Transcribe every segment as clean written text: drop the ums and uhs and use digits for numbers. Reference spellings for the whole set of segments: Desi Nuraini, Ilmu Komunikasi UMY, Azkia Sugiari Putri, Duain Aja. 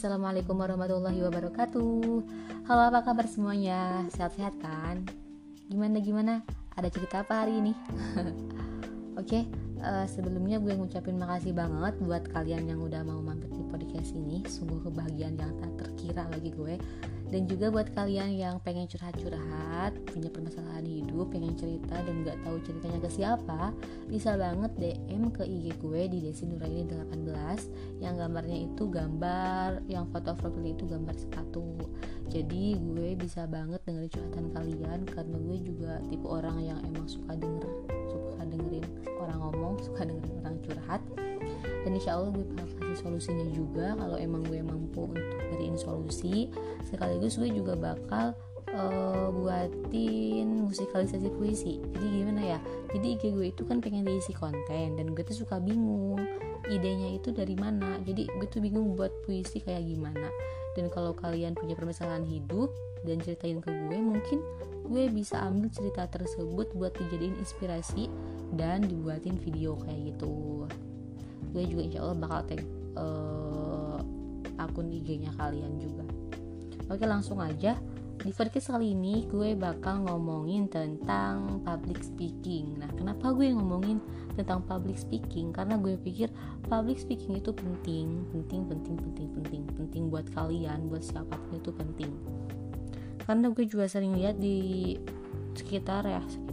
Assalamualaikum warahmatullahi wabarakatuh. Halo, apa kabar semuanya? Sehat-sehat kan? Gimana? Ada cerita apa hari ini? Oke, sebelumnya gue ngucapin makasih banget buat kalian yang udah mau mampir di podcast ini. Sungguh kebahagiaan yang tak terkira bagi gue. Dan juga buat kalian yang pengen curhat-curhat, punya permasalahan hidup, pengen cerita dan gak tahu ceritanya ke siapa, bisa banget DM ke IG gue di Desi Nuraini 18, yang gambarnya itu gambar, yang foto profilnya itu gambar sepatu. Jadi gue bisa banget dengerin curhatan kalian, karena gue juga tipe orang yang emang suka dengerin orang ngomong, suka dengerin orang curhat. Dan insya Allah gue bakal kasih solusinya juga kalau emang gue mampu untuk beriin solusi. Sekaligus gue juga bakal buatin musikalisasi puisi. Jadi gimana ya, jadi IG gue itu kan pengen diisi konten, dan gue tuh suka bingung idenya itu dari mana. Jadi gue tuh bingung buat puisi kayak gimana. Dan kalau kalian punya permasalahan hidup dan ceritain ke gue, mungkin gue bisa ambil cerita tersebut buat dijadiin inspirasi dan dibuatin video kayak gitu. Gue juga insya Allah bakal tag akun IG-nya kalian juga. Oke, langsung aja. Di podcast kali ini gue bakal ngomongin tentang public speaking. Nah, kenapa gue ngomongin tentang public speaking? Karena gue pikir public speaking itu penting buat kalian, buat siapapun itu penting. Karena gue juga sering lihat di sekitar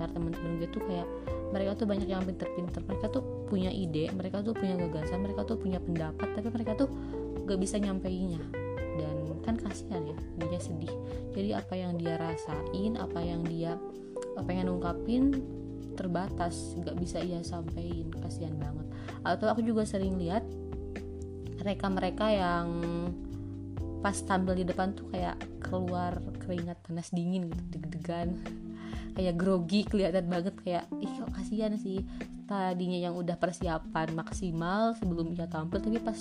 teman-teman gue tuh kayak mereka tuh banyak yang pinter-pinter, mereka tuh punya ide, mereka tuh punya gagasan, mereka tuh punya pendapat, tapi mereka tuh gak bisa nyampeinnya. Dan kan kasihan ya, dia sedih. Jadi apa yang dia rasain, apa yang dia pengen ungkapin terbatas, gak bisa dia sampein, kasihan banget. Atau aku juga sering lihat mereka yang pas tampil di depan tuh kayak keluar keringat panas dingin gitu, deg-degan, kayak grogi kelihatan banget, kayak kok kasihan sih. Tadinya yang udah persiapan maksimal sebelum dia tampil, tapi pas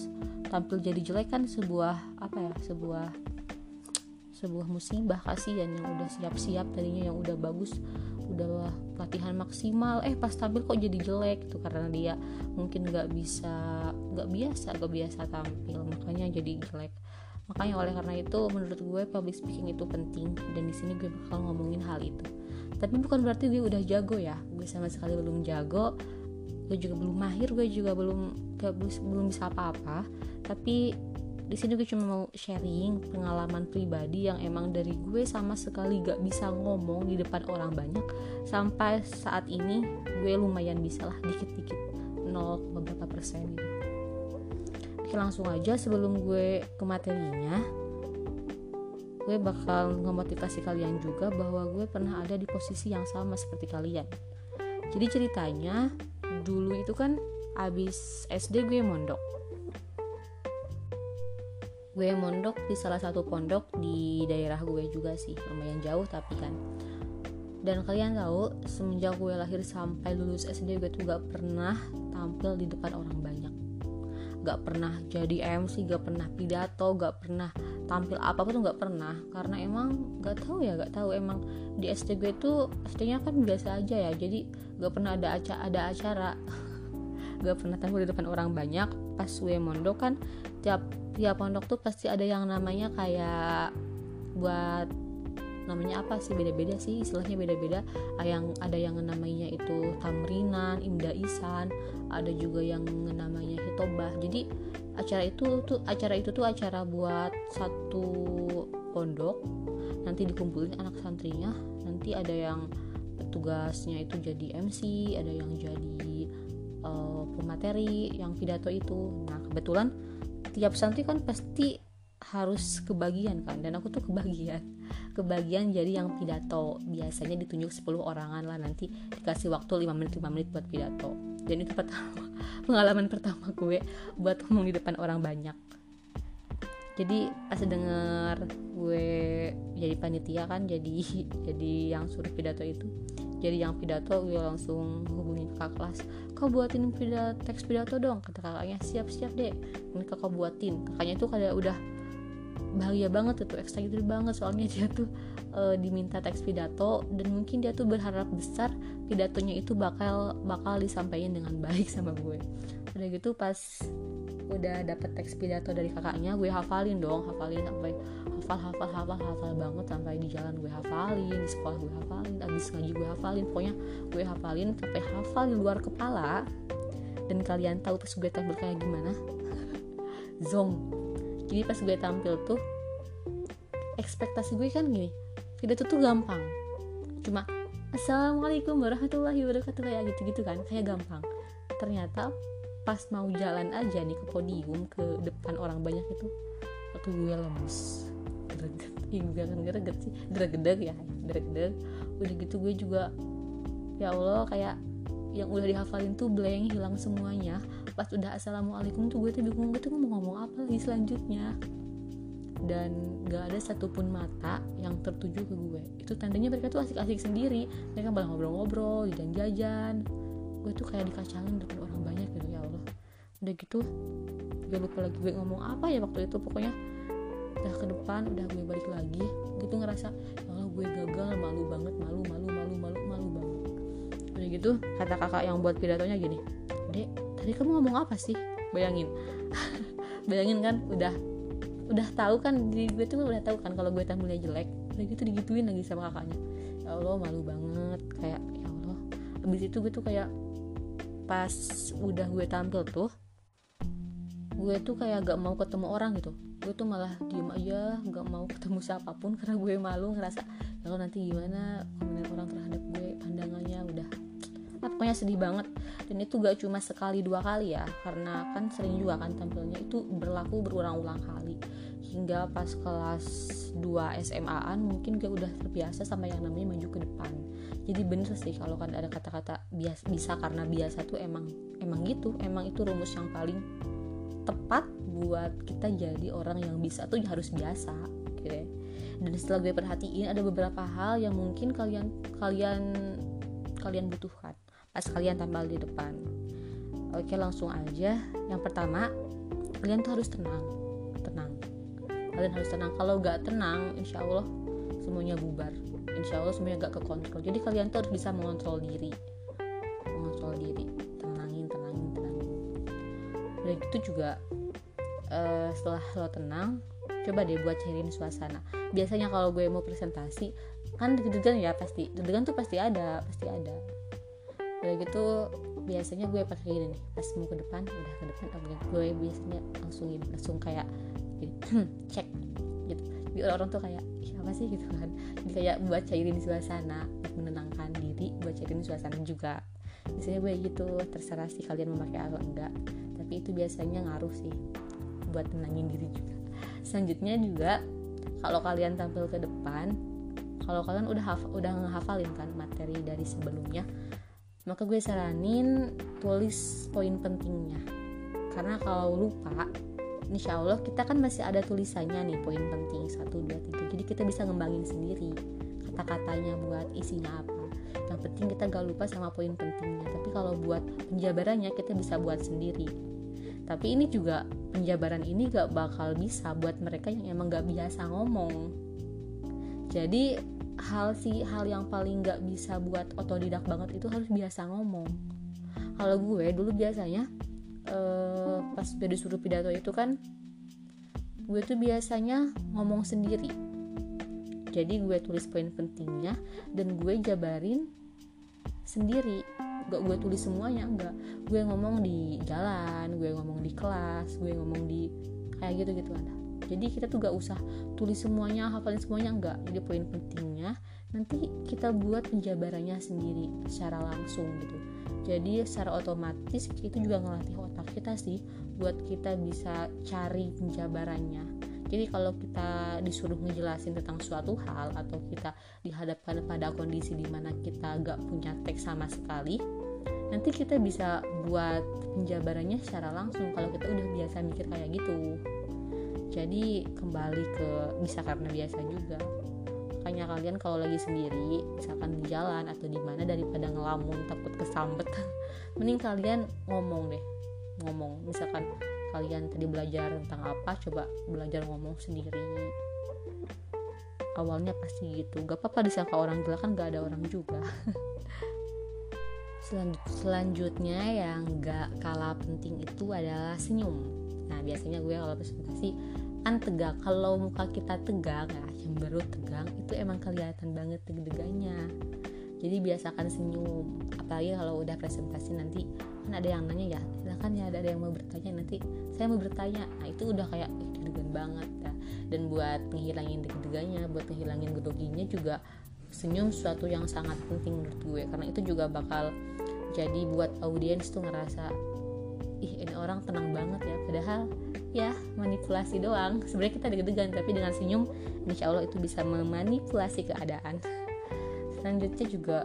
tampil jadi jelek kan sebuah musibah. Kasihan yang udah siap-siap, tadinya yang udah bagus, udah latihan maksimal, pas tampil kok jadi jelek tuh, karena dia mungkin gak biasa tampil, makanya jadi jelek. Makanya oleh karena itu menurut gue public speaking itu penting, dan di sini gue bakal ngomongin hal itu. Tapi bukan berarti gue udah jago ya, gue sama sekali belum jago, gue juga belum mahir, gue juga belum bisa apa-apa. Tapi di sini gue cuma mau sharing pengalaman pribadi yang emang dari gue sama sekali gak bisa ngomong di depan orang banyak, sampai saat ini gue lumayan bisa lah, dikit-dikit 0 beberapa persen gitu. Oke, langsung aja. Sebelum gue ke materinya, gue bakal ngemotivasi kalian juga bahwa gue pernah ada di posisi yang sama seperti kalian. Jadi ceritanya dulu itu kan abis SD gue mondok di salah satu pondok di daerah gue juga sih, lumayan jauh tapi kan. Dan kalian tahu, semenjak gue lahir sampai lulus SD gue tuh gak pernah tampil di depan orang banyak, gak pernah jadi MC, gak pernah pidato, gak pernah tampil apa tuh gak pernah. Karena emang gak tahu emang di SD gue tuh SD-nya kan biasa aja ya, jadi gak pernah ada acara gak pernah tampil di depan orang banyak. Pas gue mondok kan tiap pondok tuh pasti ada yang namanya kayak buat namanya apa sih, beda-beda sih istilahnya, beda-beda. Ada yang namanya itu tamrinan, imdaisan, ada juga yang namanya hitobah. Jadi acara itu tuh acara buat satu pondok, nanti dikumpulin anak santrinya, nanti ada yang tugasnya itu jadi MC, ada yang jadi pemateri yang pidato itu. Nah, kebetulan tiap santri kan pasti harus kebagian kan, dan aku tuh kebagian jadi yang pidato. Biasanya ditunjuk 10 orangan lah, nanti dikasih waktu 5 menit buat pidato. Dan itu pengalaman pertama gue buat ngomong di depan orang banyak. Jadi pas denger gue jadi panitia kan, jadi yang suruh pidato itu, jadi yang pidato, gue langsung hubungin kakak kelas, "Kau buatin teks pidato dong," kata kakaknya. "Siap-siap deh," dan kakak buatin. Kakaknya itu kayak udah bahagia banget tuh, excited banget, soalnya dia tuh diminta teks pidato, dan mungkin dia tuh berharap besar pidatonya itu bakal disampaikan dengan baik sama gue. Udah gitu pas udah dapet teks pidato dari kakaknya, gue hafalin sampai hafal banget, sampai di jalan gue hafalin, di sekolah gue hafalin, abis ngaji gue hafalin, pokoknya gue hafalin sampai hafal di luar kepala. Dan kalian tahu pas gue tampil kayak gimana? Zong. Jadi pas gue tampil tuh ekspektasi gue kan gini, pidato tuh gampang, cuma Assalamualaikum warahmatullahi wabarakatuh, kayak gitu-gitu kan, kayak gampang. Ternyata pas mau jalan aja nih ke podium, ke depan orang banyak itu, waktu gue lemes, greget. Udah gitu gue juga, ya Allah, kayak yang udah dihafalin tuh blank, hilang semuanya. Pas udah Assalamualaikum tuh gue tuh bingung, gue tuh mau ngomong apa lagi selanjutnya. Dan gak ada satupun mata yang tertuju ke gue. Itu tandanya mereka tuh asik-asik sendiri, mereka malah ngobrol-ngobrol, jajan-jajan. Gue tuh kayak dikacangin depan orang banyak gitu, ya Allah. Udah gitu gue lupa lagi gue ngomong apa ya waktu itu. Pokoknya udah ke depan, udah gue balik lagi, gue tuh ngerasa ya Allah gue gagal, malu banget, malu banget. Udah gitu kata kakak yang buat pidatonya gini, "Dek, tadi kamu ngomong apa sih?" Bayangin kan, udah tahu kan, diri gue tuh udah tahu kan kalau gue tampilnya jelek. Udah gitu digituin lagi sama kakaknya, ya Allah malu banget, kayak ya Allah. Abis itu gue tuh kayak pas udah gue tampil tuh, gue tuh kayak gak mau ketemu orang gitu. Gue tuh malah diem aja, gak mau ketemu siapapun karena gue malu, ngerasa ya Allah nanti gimana komentar orang terhadap gue, pandangannya udah pokoknya sedih banget. Dan itu gak cuma sekali dua kali ya, karena kan sering juga kan tampilnya, itu berlaku berulang-ulang kali. Hingga pas kelas 2 SMA-an mungkin gue udah terbiasa sama yang namanya maju ke depan. Jadi bener sih kalau kan ada kata-kata biasa, bisa karena biasa tuh emang gitu, emang itu rumus yang paling tepat buat kita jadi orang yang bisa tuh harus biasa gitu ya. Dan setelah gue perhatiin ada beberapa hal yang mungkin kalian butuhkan pas kalian tampil di depan. Oke, langsung aja. Yang pertama, kalian tuh harus tenang. Kalian harus tenang. Kalau gak tenang, insya Allah semuanya bubar. Insya Allah semuanya gak kekontrol. Jadi kalian tuh harus bisa mengontrol diri. Tenangin. Udah gitu juga, setelah lo tenang, coba deh buat cairin suasana. Biasanya kalau gue mau presentasi kan deg-degan ya, pasti deg-degan tuh pasti ada. Udah gitu biasanya gue pakai gini nih, pas mau ke depan, udah ke depan gue biasanya langsung kayak cek gitu. Jadi orang-orang tuh kayak apa sih gitu kan, jadi kayak buat cairin suasana, menenangkan diri, buat cairin suasana juga. Biasanya gue gitu, terserah sih kalian memakai atau enggak, tapi itu biasanya ngaruh sih buat tenangin diri juga. Selanjutnya juga, kalau kalian tampil ke depan, kalau kalian udah ngehafalin kan materi dari sebelumnya, maka gue saranin tulis poin pentingnya. Karena kalau lupa, insya Allah kita kan masih ada tulisannya nih, poin penting 1, 2, 3. Jadi kita bisa ngembangin sendiri kata-katanya buat isinya apa. Yang penting kita gak lupa sama poin pentingnya. Tapi kalau buat penjabarannya kita bisa buat sendiri. Tapi ini juga, penjabaran ini gak bakal bisa buat mereka yang emang gak biasa ngomong. Jadi hal yang paling gak bisa buat otodidak banget itu harus biasa ngomong. Kalau gue dulu biasanya pas gue disuruh pidato itu kan, gue tuh biasanya ngomong sendiri. Jadi gue tulis poin pentingnya dan gue jabarin sendiri. Gak gue tulis semuanya, enggak. Gue ngomong di jalan, gue ngomong di kelas, gue ngomong di kayak gitu-gitu ada. Jadi kita tuh gak usah tulis semuanya, hafalin semuanya, enggak. Jadi poin pentingnya nanti kita buat penjabarannya sendiri secara langsung gitu. Jadi secara otomatis itu juga ngelatih otak kita sih buat kita bisa cari penjabarannya. Jadi kalau kita disuruh ngejelasin tentang suatu hal atau kita dihadapkan pada kondisi di mana kita gak punya teks sama sekali, nanti kita bisa buat penjabarannya secara langsung kalau kita udah biasa mikir kayak gitu. Jadi kembali ke bisa karena biasa juga. Makanya kalian kalau lagi sendiri, misalkan di jalan atau di mana, daripada ngelamun takut kesambet, mending kalian ngomong deh. Misalkan kalian tadi belajar tentang apa, coba belajar ngomong sendiri. Awalnya pasti gitu, gak apa-apa disangka orang gila, kan gak ada orang juga. Selanjutnya yang gak kalah penting itu adalah senyum. Nah biasanya gue kalau presentasi kan tegak, kalau muka kita tegak ya cemberut tegang, itu emang kelihatan banget deg-degannya. Jadi biasakan senyum, apalagi kalau udah presentasi nanti kan ada yang nanya ya, silakan ya, ada yang mau bertanya, nanti saya mau bertanya. Nah itu udah kayak deg-degan banget ya. Dan buat menghilangin deg-degannya, buat menghilangin groginya juga senyum suatu yang sangat penting menurut gue, karena itu juga bakal jadi buat audiens tuh ngerasa ih ini orang tenang banget ya, padahal ya manipulasi doang. Sebenarnya kita deg-degan, tapi dengan senyum insya Allah itu bisa memanipulasi keadaan. Selanjutnya juga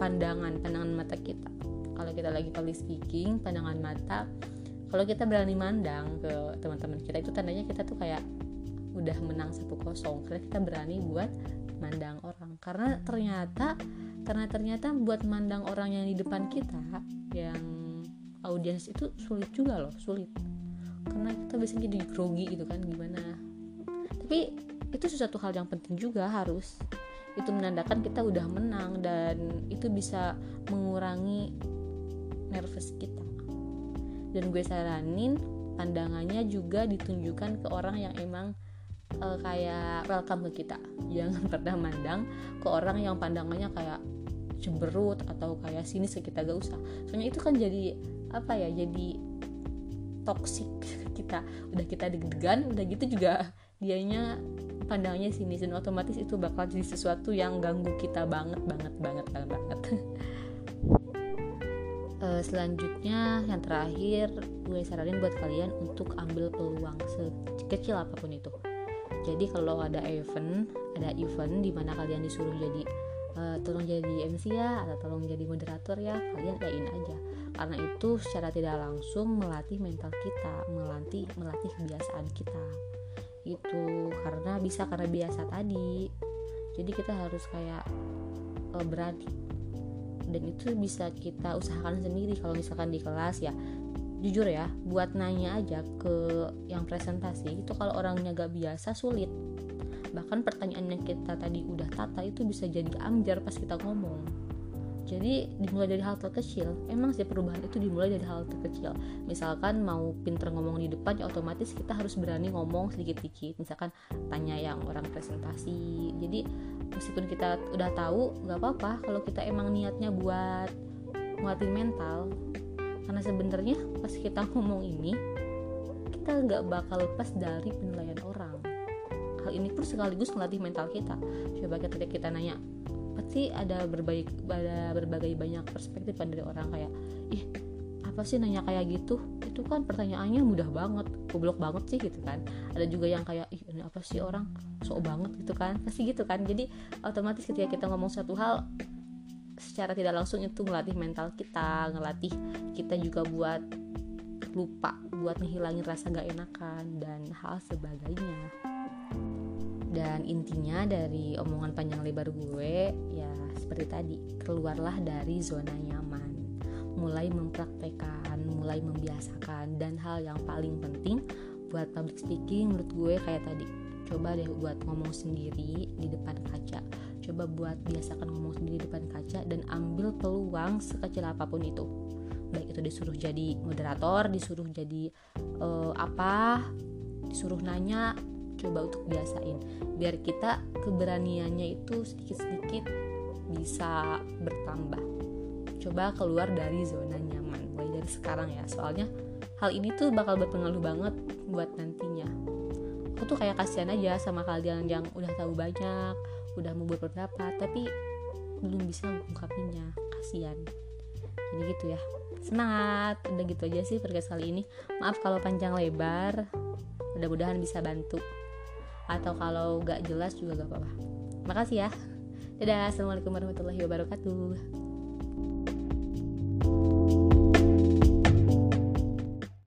pandangan mata kita. Kalau kita lagi public speaking, pandangan mata, kalau kita berani mandang ke teman-teman kita, itu tandanya kita tuh kayak udah menang 1-0, karena kita berani buat mandang orang. Karena ternyata buat mandang orang yang di depan kita, yang audiens, itu sulit juga loh, sulit. Karena kita biasanya jadi grogi gitu kan, gimana. Tapi itu sesuatu hal yang penting juga, harus. Itu menandakan kita udah menang, dan itu bisa mengurangi nervous kita. Dan gue saranin pandangannya juga ditunjukkan ke orang yang emang kayak welcome ke kita. Jangan pernah mandang ke orang yang pandangannya kayak cemberut atau kayak sinis ke kita, gak usah. Soalnya itu kan jadi apa ya, jadi toksik. Kita udah kita deg-degan, udah gitu juga dianya pandangannya sinis, dan otomatis itu bakal jadi sesuatu yang ganggu kita banget. Selanjutnya yang terakhir gue saranin buat kalian untuk ambil peluang sekecil apapun itu. Jadi kalau ada event di mana kalian disuruh jadi tolong jadi MC ya, atau tolong jadi moderator ya, kalian yain aja. Karena itu secara tidak langsung melatih mental kita, melatih kebiasaan kita. Itu karena biasa tadi. Jadi kita harus kayak berani. Dan itu bisa kita usahakan sendiri. Kalau misalkan di kelas ya, jujur ya, buat nanya aja ke yang presentasi, itu kalau orangnya gak biasa sulit. Bahkan pertanyaan yang kita tadi udah tata itu bisa jadi amjar pas kita ngomong. Jadi dimulai dari hal terkecil. Emang sih perubahan itu dimulai dari hal terkecil. Misalkan mau pinter ngomong di depan ya, otomatis kita harus berani ngomong sedikit-sedikit. Misalkan tanya yang orang presentasi. Jadi meskipun kita udah tahu, gak apa-apa kalau kita emang niatnya buat nguatin mental. Karena sebenarnya pas kita ngomong ini, kita gak bakal lepas dari penilaian orang. Hal ini pun sekaligus melatih mental kita. Coba ketika kita nanya, pasti ada berbagai banyak perspektif dari orang, kayak ih apa sih nanya kayak gitu, itu kan pertanyaannya mudah banget, goblok banget sih gitu kan. Ada juga yang kayak ih ini apa sih orang sok banget gitu kan, pasti gitu kan. Jadi otomatis ketika kita ngomong satu hal secara tidak langsung itu ngelatih mental kita, ngelatih kita juga buat lupa, buat menghilangin rasa gak enakan dan hal sebagainya. Dan intinya dari omongan panjang lebar gue ya seperti tadi, keluarlah dari zona nyaman, mulai mempraktekkan, mulai membiasakan. Dan hal yang paling penting buat public speaking menurut gue kayak tadi, coba deh buat ngomong sendiri di depan kaca, coba buat biasakan ngomong sendiri di depan kaca, dan ambil peluang sekecil apapun itu. Baik itu disuruh jadi moderator, disuruh jadi disuruh nanya, coba untuk biasain biar kita keberaniannya itu sedikit-sedikit bisa bertambah. Coba keluar dari zona nyaman mulai dari sekarang ya, soalnya hal ini tuh bakal berpengaruh banget buat nantinya. Aku tuh kayak kasihan aja sama kalian yang udah tahu banyak, udah mau berpendapat tapi belum bisa mengungkapinya, kasihan. Jadi gitu ya, semangat. Udah gitu aja sih podcast kali ini, maaf kalau panjang lebar, mudah-mudahan bisa bantu. Atau kalau gak jelas juga gak apa-apa. Makasih ya. Dadah, assalamualaikum warahmatullahi wabarakatuh.